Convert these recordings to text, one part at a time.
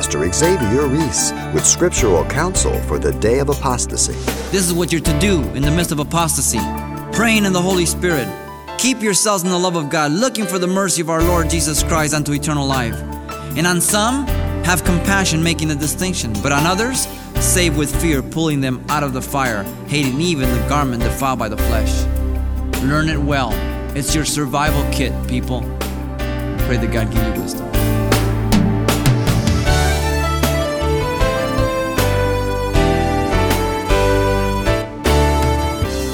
Pastor Xavier Reese with scriptural counsel for the day of apostasy. This is what you're to do in the midst of apostasy. Praying in the Holy Spirit. Keep yourselves in the love of God, looking for the mercy of our Lord Jesus Christ unto eternal life. And on some, have compassion, making a distinction. But on others, save with fear, pulling them out of the fire, hating even the garment defiled by the flesh. Learn it well. It's your survival kit, people. Pray that God give you wisdom.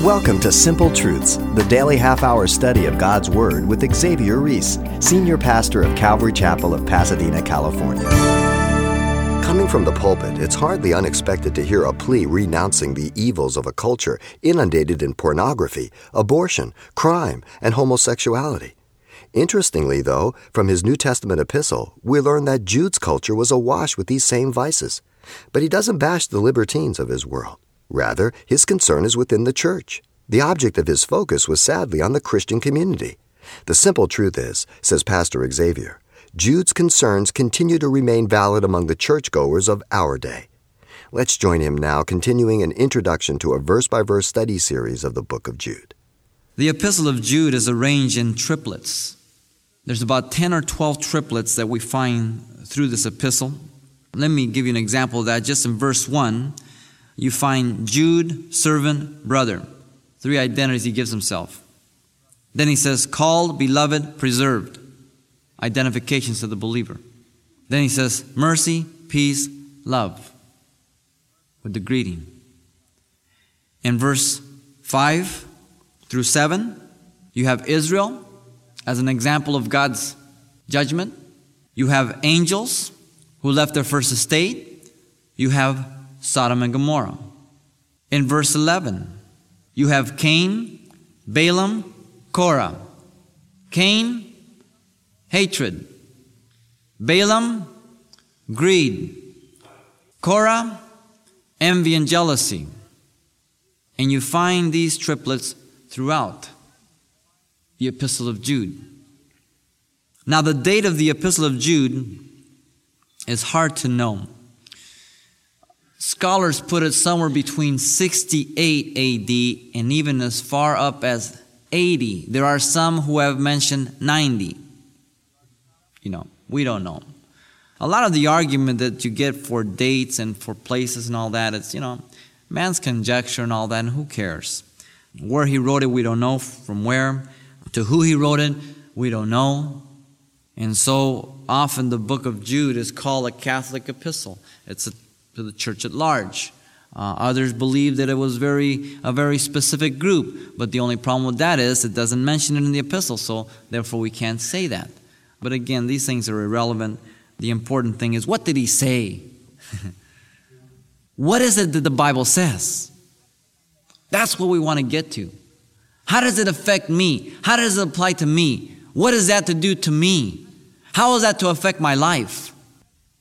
Welcome to Simple Truths, the daily half-hour study of God's Word with Xavier Reese, Senior Pastor of Calvary Chapel of Pasadena, California. Coming from the pulpit, it's hardly unexpected to hear a plea renouncing the evils of a culture inundated in pornography, abortion, crime, and homosexuality. Interestingly, though, from his New Testament epistle, we learn that Jude's culture was awash with these same vices. But he doesn't bash the libertines of his world. Rather, his concern is within the church. The object of his focus was sadly on the Christian community. The simple truth is, says Pastor Xavier, Jude's concerns continue to remain valid among the churchgoers of our day. Let's join him now, continuing an introduction to a verse-by-verse study series of the book of Jude. The epistle of Jude is arranged in triplets. There's about 10 or 12 triplets that we find through this epistle. Let me give you an example of that. Just in verse 1, you find Jude, servant, brother. Three identities he gives himself. Then he says, called, beloved, preserved. Identifications to the believer. Then he says, mercy, peace, love. With the greeting. In verse 5 through 7, you have Israel as an example of God's judgment. You have angels who left their first estate. You have Sodom and Gomorrah. In verse 11, you have Cain, Balaam, Korah. Cain, hatred. Balaam, greed. Korah, envy and jealousy. And you find these triplets throughout the epistle of Jude. Now, the date of the epistle of Jude is hard to know. Scholars put it somewhere between 68 A.D. and even as far up as 80. There are some who have mentioned 90. We don't know. A lot of the argument that you get for dates and for places and all that, it's, man's conjecture and all that, and who cares? Where he wrote it, we don't know. From where to who he wrote it, we don't know. And so often the book of Jude is called a Catholic epistle. It's to the church at large. Others believe that it was a very specific group, but the only problem with that is it doesn't mention it in the epistle, so therefore we can't say that. But again, these things are irrelevant. The important thing is, what did he say? What is it that the Bible says? That's what we want to get to. How does it affect me? How does it apply to me? What is that to do to me? How is that to affect my life?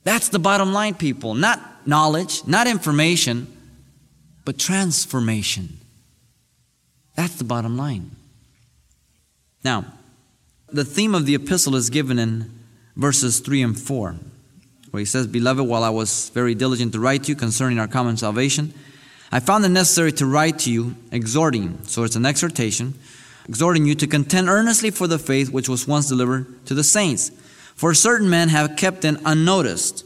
That's the bottom line, people. Not knowledge, not information, but transformation. That's the bottom line. Now, the theme of the epistle is given in verses 3 and 4, where he says, Beloved, while I was very diligent to write to you concerning our common salvation, I found it necessary to write to you, exhorting, so it's an exhortation, exhorting you to contend earnestly for the faith which was once delivered to the saints. For certain men have kept in unnoticed,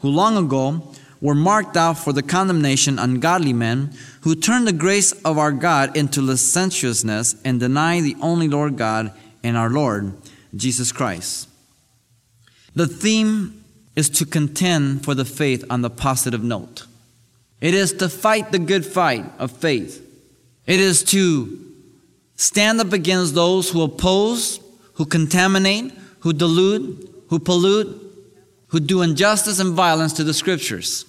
who long ago were marked out for the condemnation, ungodly men, who turned the grace of our God into licentiousness and deny the only Lord God and our Lord, Jesus Christ. The theme is to contend for the faith on the positive note. It is to fight the good fight of faith. It is to stand up against those who oppose, who contaminate, who delude, who pollute, who do injustice and violence to the Scriptures.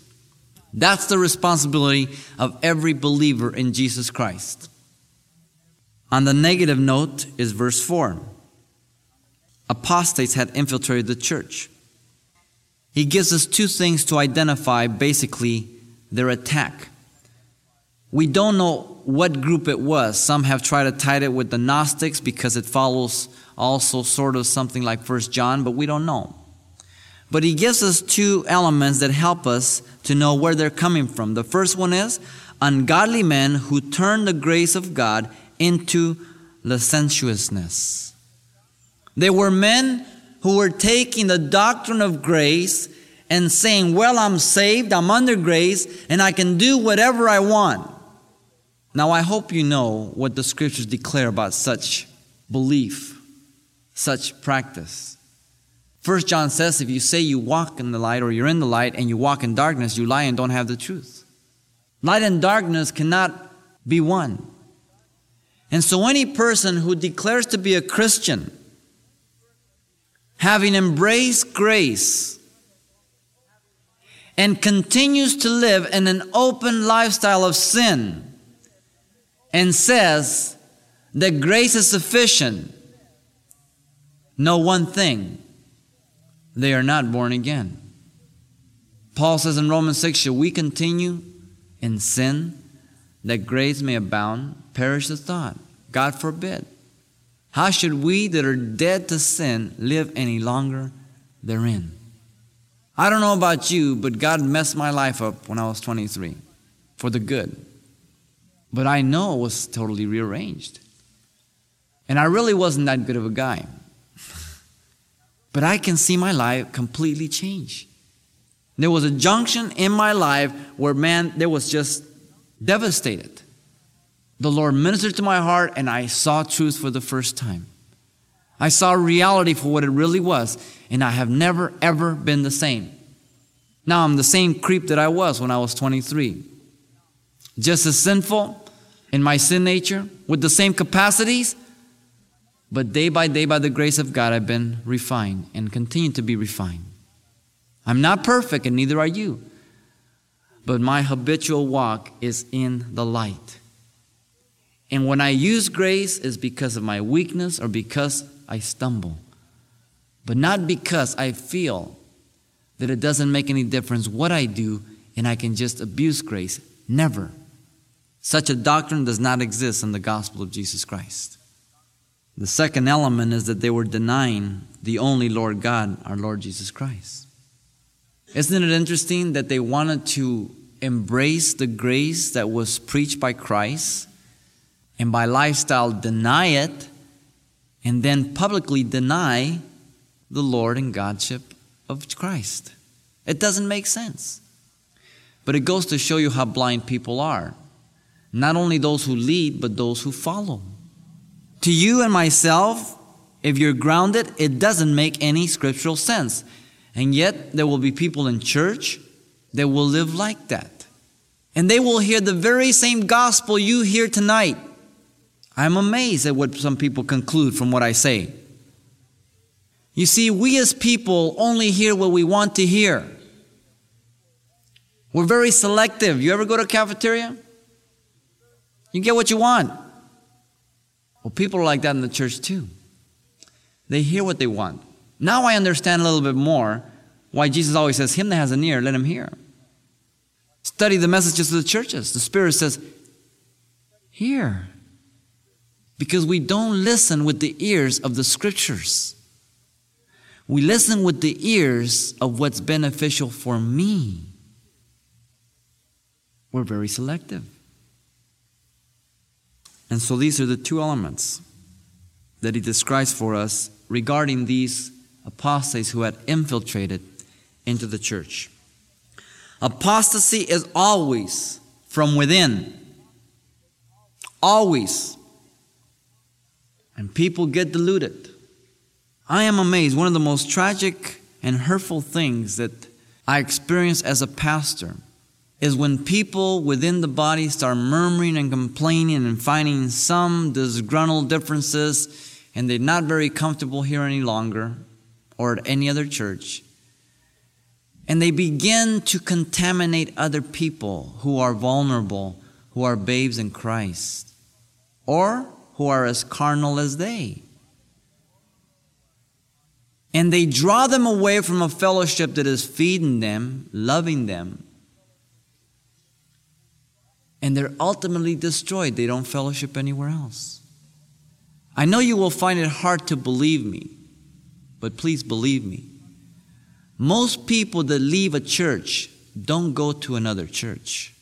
That's the responsibility of every believer in Jesus Christ. On the negative note is verse 4. Apostates had infiltrated the church. He gives us two things to identify, basically, their attack. We don't know what group it was. Some have tried to tie it with the Gnostics because it follows also sort of something like 1 John, but we don't know. But he gives us two elements that help us to know where they're coming from. The first one is ungodly men who turn the grace of God into licentiousness. They were men who were taking the doctrine of grace and saying, well, I'm saved, I'm under grace, and I can do whatever I want. Now, I hope you know what the scriptures declare about such belief, such practice. 1 John says, if you say you walk in the light or you're in the light and you walk in darkness, you lie and don't have the truth. Light and darkness cannot be one. And so any person who declares to be a Christian, having embraced grace, and continues to live in an open lifestyle of sin, and says that grace is sufficient, know one thing, they are not born again. Paul says in Romans 6, shall we continue in sin that grace may abound? Perish the thought. God forbid. How should we that are dead to sin live any longer therein? I don't know about you, but God messed my life up when I was 23 for the good. But I know it was totally rearranged. And I really wasn't that good of a guy. But I can see my life completely change. There was a junction in my life where, man, there was just devastated. The Lord ministered to my heart and I saw truth for the first time. I saw reality for what it really was, and I have never, ever been the same. Now I'm the same creep that I was when I was 23. Just as sinful in my sin nature, with the same capacities, but day by day, by the grace of God, I've been refined and continue to be refined. I'm not perfect, and neither are you, but my habitual walk is in the light. And when I use grace, it's because of my weakness or because I stumble, but not because I feel that it doesn't make any difference what I do and I can just abuse grace. Never. Such a doctrine does not exist in the gospel of Jesus Christ. The second element is that they were denying the only Lord God, our Lord Jesus Christ. Isn't it interesting that they wanted to embrace the grace that was preached by Christ and by lifestyle deny it, and then publicly deny the Lord and Godship of Christ? It doesn't make sense. But it goes to show you how blind people are. Not only those who lead, but those who follow. To you and myself, if you're grounded, it doesn't make any scriptural sense. And yet, there will be people in church that will live like that. And they will hear the very same gospel you hear tonight. I'm amazed at what some people conclude from what I say. You see, we as people only hear what we want to hear. We're very selective. You ever go to a cafeteria? You get what you want. Well, people are like that in the church too. They hear what they want. Now I understand a little bit more why Jesus always says, him that has an ear, let him hear. Study the messages of the churches. The Spirit says, hear. Because we don't listen with the ears of the scriptures. We listen with the ears of what's beneficial for me. We're very selective. And so these are the two elements that he describes for us regarding these apostates who had infiltrated into the church. Apostasy is always from within. Always. And people get deluded. I am amazed. One of the most tragic and hurtful things that I experienced as a pastor is when people within the body start murmuring and complaining and finding some disgruntled differences, and they're not very comfortable here any longer or at any other church. And they begin to contaminate other people who are vulnerable, who are babes in Christ, or who are as carnal as they. And they draw them away from a fellowship that is feeding them, loving them, and they're ultimately destroyed. They don't fellowship anywhere else. I know you will find it hard to believe me, but please believe me. Most people that leave a church don't go to another church.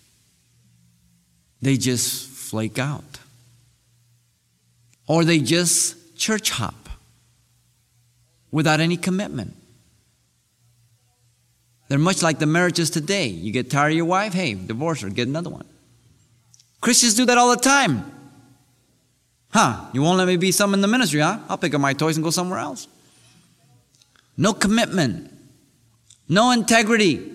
They just flake out. Or they just church hop without any commitment. They're much like the marriages today. You get tired of your wife, hey, divorce her, get another one. Christians do that all the time. You won't let me be some in the ministry, huh? I'll pick up my toys and go somewhere else. No commitment. No integrity.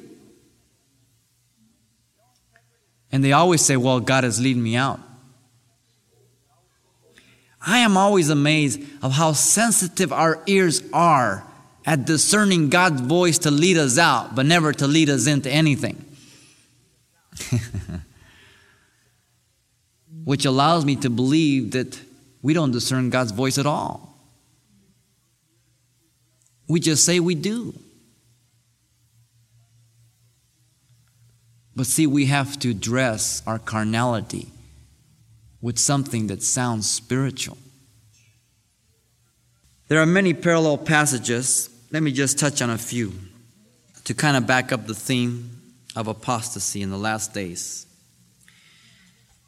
And they always say, well, God is leading me out. I am always amazed of how sensitive our ears are at discerning God's voice to lead us out, but never to lead us into anything. Which allows me to believe that we don't discern God's voice at all. We just say we do. But see, we have to dress our carnality with something that sounds spiritual. There are many parallel passages. Let me just touch on a few to kind of back up the theme of apostasy in the last days.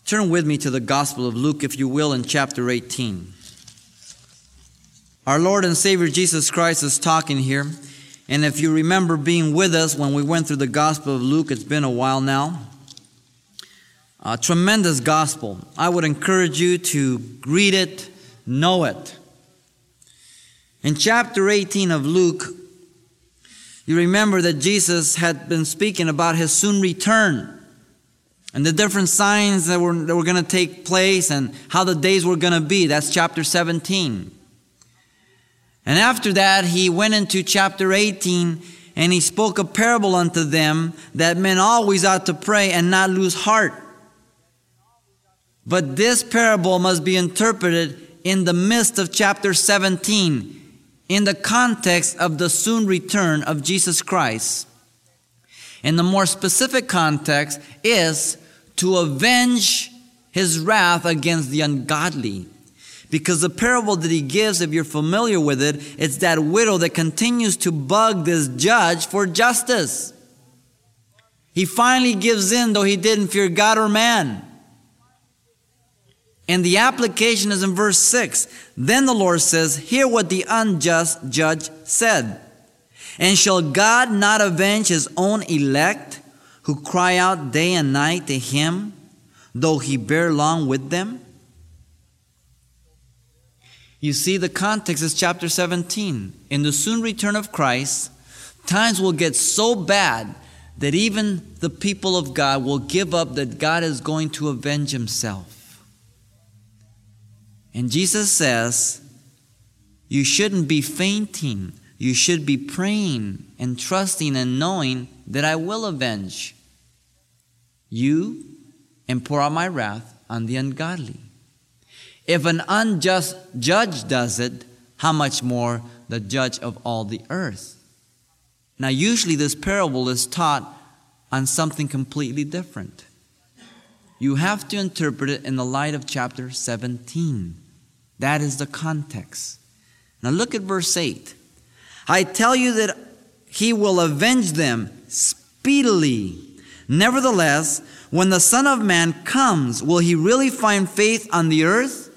Turn with me to the Gospel of Luke, if you will, in chapter 18. Our Lord and Savior Jesus Christ is talking here. And if you remember being with us when we went through the Gospel of Luke, it's been a while now. A tremendous gospel. I would encourage you to read it, know it. In chapter 18 of Luke, you remember that Jesus had been speaking about his soon return and the different signs that were going to take place and how the days were going to be. That's chapter 17. And after that, he went into chapter 18 and he spoke a parable unto them that men always ought to pray and not lose heart. But this parable must be interpreted in the midst of chapter 17, in the context of the soon return of Jesus Christ. And the more specific context is to avenge his wrath against the ungodly. Because the parable that he gives, if you're familiar with it, it's that widow that continues to bug this judge for justice. He finally gives in, though he didn't fear God or man. And the application is in verse 6. Then the Lord says, hear what the unjust judge said. And shall God not avenge his own elect, who cry out day and night to him, though he bear long with them? You see, the context is chapter 17. In the soon return of Christ, times will get so bad that even the people of God will give up that God is going to avenge himself. And Jesus says, you shouldn't be fainting. You should be praying and trusting and knowing that I will avenge you and pour out my wrath on the ungodly. If an unjust judge does it, how much more the judge of all the earth? Now, usually this parable is taught on something completely different. You have to interpret it in the light of chapter 17. That is the context. Now look at verse 8. I tell you that he will avenge them speedily. Nevertheless, when the Son of Man comes, will he really find faith on the earth?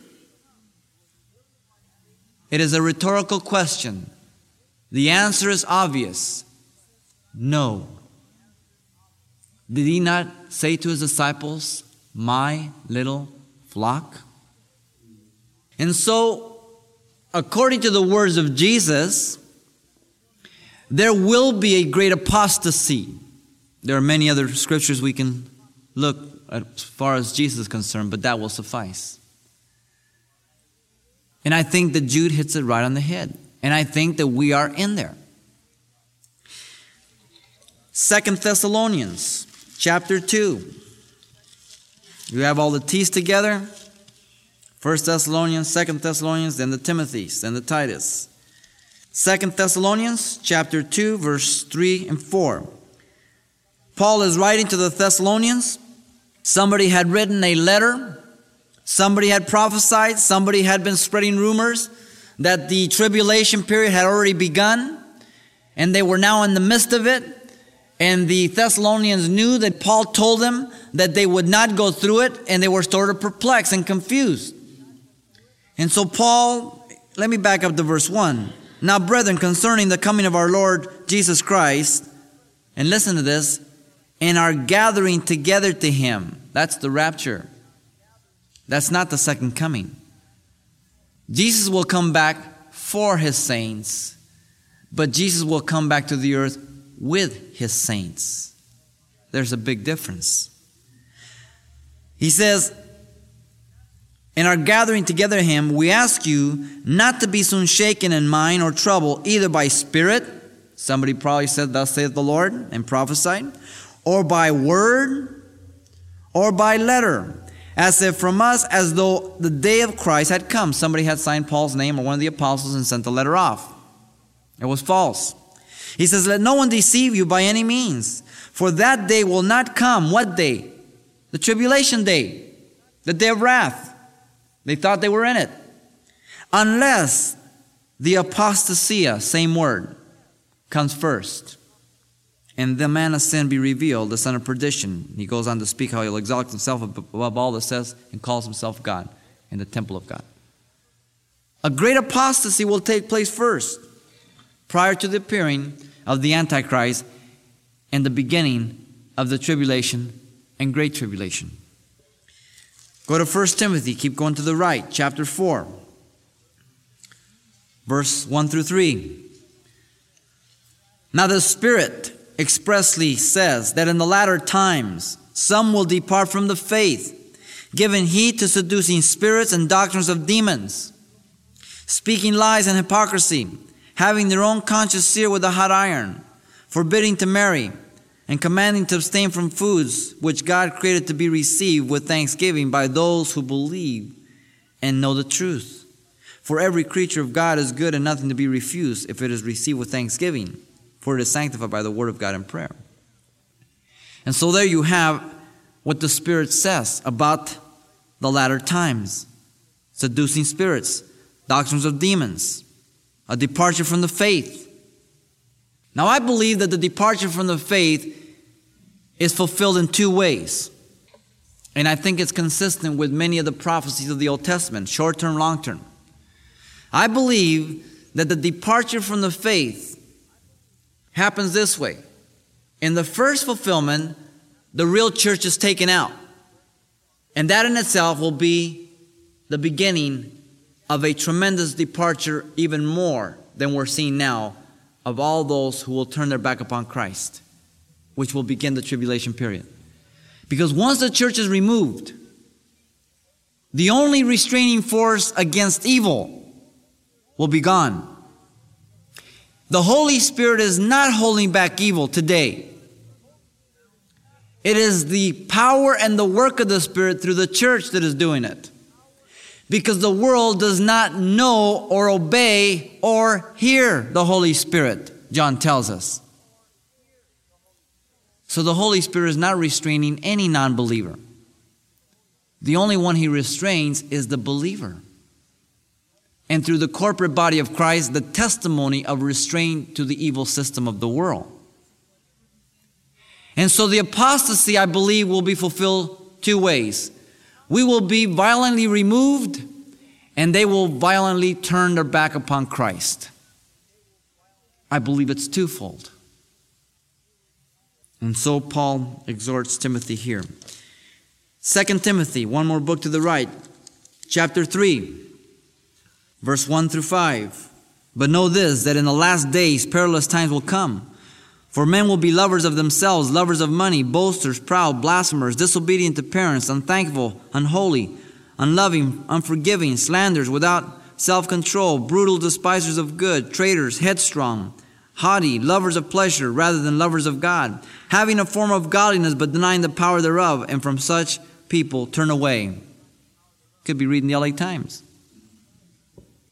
It is a rhetorical question. The answer is obvious. No. Did he not say to his disciples, my little flock? And so, according to the words of Jesus, there will be a great apostasy. There are many other scriptures we can look at as far as Jesus is concerned, but that will suffice. And I think that Jude hits it right on the head. And I think that we are in there. 2 Thessalonians chapter 2. You have all the T's together. 1 Thessalonians, 2 Thessalonians, then the Timothys, then the Titus. 2 Thessalonians chapter 2, verse 3 and 4. Paul is writing to the Thessalonians. Somebody had written a letter. Somebody had prophesied. Somebody had been spreading rumors that the tribulation period had already begun. and they were now in the midst of it. And the Thessalonians knew that Paul told them that they would not go through it, and they were sort of perplexed and confused. And so Paul, let me back up to verse 1. Now, brethren, concerning the coming of our Lord Jesus Christ, and listen to this, and our gathering together to him. That's the rapture. That's not the second coming. Jesus will come back for his saints, but Jesus will come back to the earth with his saints. There's a big difference. He says, in our gathering together to him, we ask you not to be soon shaken in mind or troubled, either by spirit, somebody probably said, thus saith the Lord, and prophesied, or by word, or by letter, as if from us, as though the day of Christ had come. Somebody had signed Paul's name or one of the apostles and sent the letter off. It was false. He says, let no one deceive you by any means, for that day will not come. What day? The tribulation day, the day of wrath. They thought they were in it. Unless the apostasia, same word, comes first, and the man of sin be revealed, the son of perdition. He goes on to speak how he'll exalt himself above all that says and calls himself God in the temple of God. A great apostasy will take place first, prior to the appearing of the Antichrist and the beginning of the tribulation and great tribulation. Go to 1 Timothy, keep going to the right, chapter 4, verse 1 through 3. Now the Spirit expressly says that in the latter times some will depart from the faith, giving heed to seducing spirits and doctrines of demons, speaking lies and hypocrisy, having their own conscience seared with a hot iron, forbidding to marry, and commanding to abstain from foods which God created to be received with thanksgiving by those who believe and know the truth. For every creature of God is good and nothing to be refused if it is received with thanksgiving, for it is sanctified by the word of God in prayer. And so there you have what the Spirit says about the latter times. Seducing spirits, doctrines of demons, a departure from the faith. Now, I believe that the departure from the faith is fulfilled in two ways. And I think it's consistent with many of the prophecies of the Old Testament, short-term, long-term. I believe that the departure from the faith happens this way. In the first fulfillment, the real church is taken out. And that in itself will be the beginning of a tremendous departure, even more than we're seeing now, of all those who will turn their back upon Christ, which will begin the tribulation period. Because once the church is removed, the only restraining force against evil will be gone. The Holy Spirit is not holding back evil today. It is the power and the work of the Spirit through the church that is doing it. Because the world does not know or obey or hear the Holy Spirit, John tells us. So the Holy Spirit is not restraining any non-believer. The only one he restrains is the believer. And through the corporate body of Christ, the testimony of restraint to the evil system of the world. And so the apostasy, I believe, will be fulfilled two ways. We will be violently removed, and they will violently turn their back upon Christ. I believe it's twofold. And so Paul exhorts Timothy here. 2 Timothy, one more book to the right, chapter 3, verse 1 through 5. But know this, that in the last days perilous times will come. For men will be lovers of themselves, lovers of money, boasters, proud, blasphemers, disobedient to parents, unthankful, unholy, unloving, unforgiving, slanderers, without self-control, brutal, despisers of good, traitors, headstrong, haughty, lovers of pleasure rather than lovers of God, having a form of godliness but denying the power thereof, and from such people turn away. Could be reading the LA Times.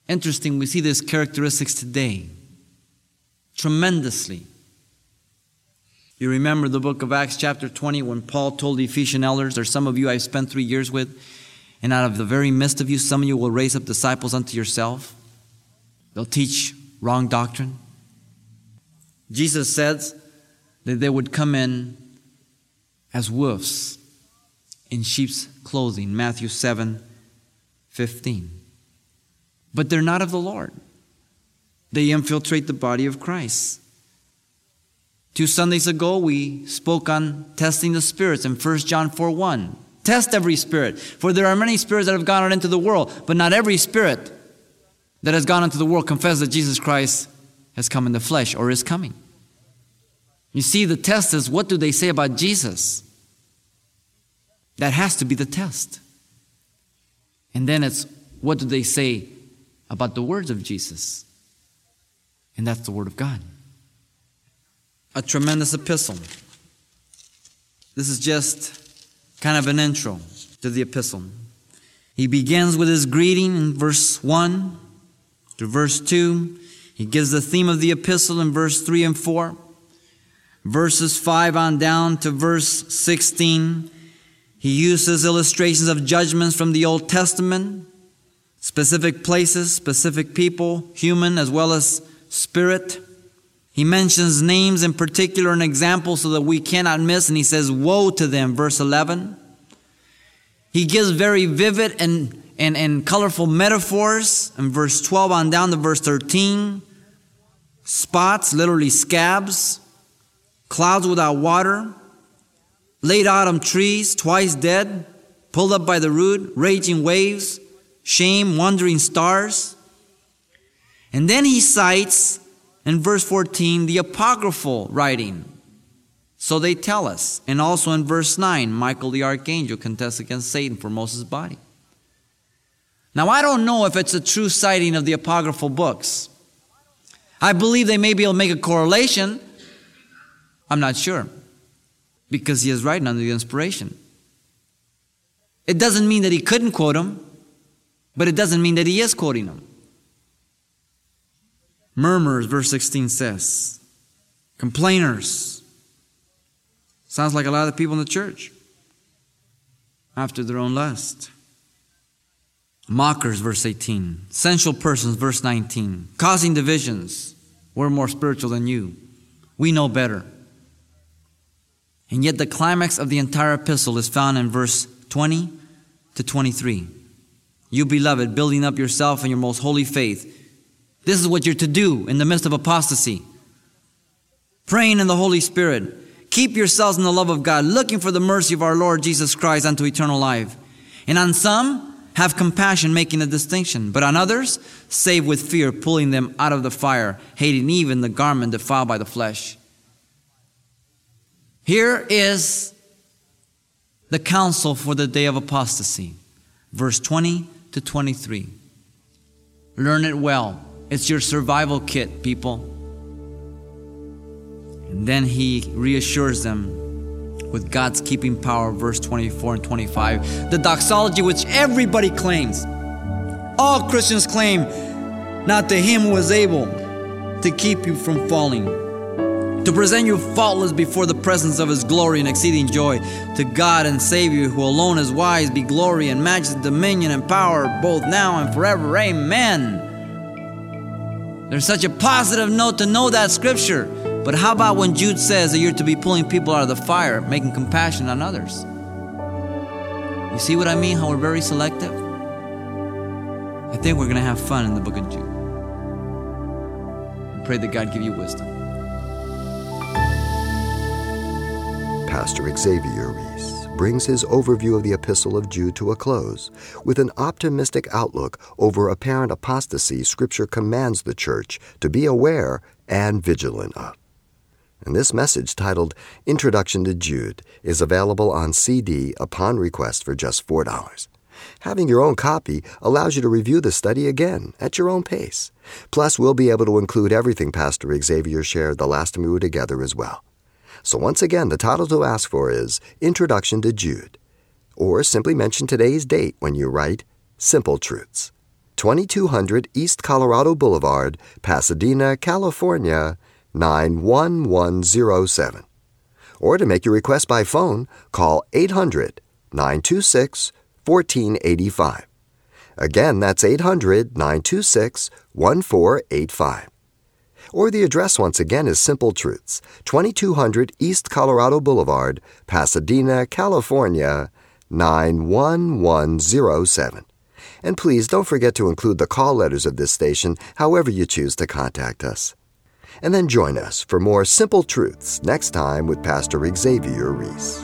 Interesting, we see these characteristics today tremendously. You remember the book of Acts chapter 20 when Paul told the Ephesian elders, there's some of you I've spent 3 years with, and out of the very midst of you, some of you will raise up disciples unto yourself. They'll teach wrong doctrine. Jesus says that they would come in as wolves in sheep's clothing, Matthew 7:15. But they're not of the Lord. They infiltrate the body of Christ. 2 Sundays ago, we spoke on testing the spirits in 1 John 4:1. Test every spirit, for there are many spirits that have gone out into the world, but not every spirit that has gone into the world confesses that Jesus Christ has come in the flesh or is coming. You see, the test is, what do they say about Jesus? That has to be the test. And then it's, what do they say about the words of Jesus? And that's the Word of God. A tremendous epistle. This is just kind of an intro to the epistle. He begins with his greeting in verse 1 to verse 2. He gives the theme of the epistle in verse 3 and 4. Verses 5 on down to verse 16. He uses illustrations of judgments from the Old Testament, specific places, specific people, human as well as spirit. He mentions names in particular and examples so that we cannot miss, and he says, woe to them, verse 11. He gives very vivid and colorful metaphors in verse 12 on down to verse 13. Spots, literally scabs, clouds without water, late autumn trees, twice dead, pulled up by the root, raging waves, shame, wandering stars. And then he cites, in verse 14, the apocryphal writing. So they tell us. And also in verse 9, Michael the archangel contests against Satan for Moses' body. Now, I don't know if it's a true citing of the apocryphal books. I believe they may be able to make a correlation. I'm not sure, because he is writing under the inspiration. It doesn't mean that he couldn't quote them, but it doesn't mean that he is quoting them. Murmurs, verse 16 says. Complainers. Sounds like a lot of people in the church. After their own lust. Mockers, verse 18. Sensual persons, verse 19. Causing divisions. We're more spiritual than you. We know better. And yet the climax of the entire epistle is found in verse 20 to 23. You beloved, building up yourself in your most holy faith. This is what you're to do in the midst of apostasy. Praying in the Holy Spirit. Keep yourselves in the love of God, looking for the mercy of our Lord Jesus Christ unto eternal life. And on some, have compassion, making a distinction. But on others, save with fear, pulling them out of the fire, hating even the garment defiled by the flesh. Here is the counsel for the day of apostasy. Verse 20 to 23. Learn it well. It's your survival kit, people. And then he reassures them with God's keeping power, verse 24 and 25. The doxology which everybody claims, all Christians claim, not to him who is able to keep you from falling, to present you faultless before the presence of his glory and exceeding joy. To God and Savior, who alone is wise, be glory and majesty, dominion and power, both now and forever. Amen. There's such a positive note to know that scripture. But how about when Jude says that you're to be pulling people out of the fire, making compassion on others? You see what I mean, how we're very selective? I think we're going to have fun in the book of Jude. I pray that God give you wisdom. Pastor Xavier Reese brings his overview of the Epistle of Jude to a close with an optimistic outlook over apparent apostasy Scripture commands the church to be aware and vigilant of. And this message, titled Introduction to Jude, is available on CD upon request for just $4. Having your own copy allows you to review the study again at your own pace. Plus, we'll be able to include everything Pastor Xavier shared the last time we were together as well. So once again, the title to ask for is Introduction to Jude, or simply mention today's date when you write Simple Truths, 2200 East Colorado Boulevard, Pasadena, California, 91107. Or to make your request by phone, call 800-926-1485. Again, that's 800-926-1485. or the address once again is Simple Truths, 2200 East Colorado Boulevard, Pasadena, California, 91107. And please don't forget to include the call letters of this station however you choose to contact us. And then join us for more Simple Truths next time with Pastor Xavier Reese.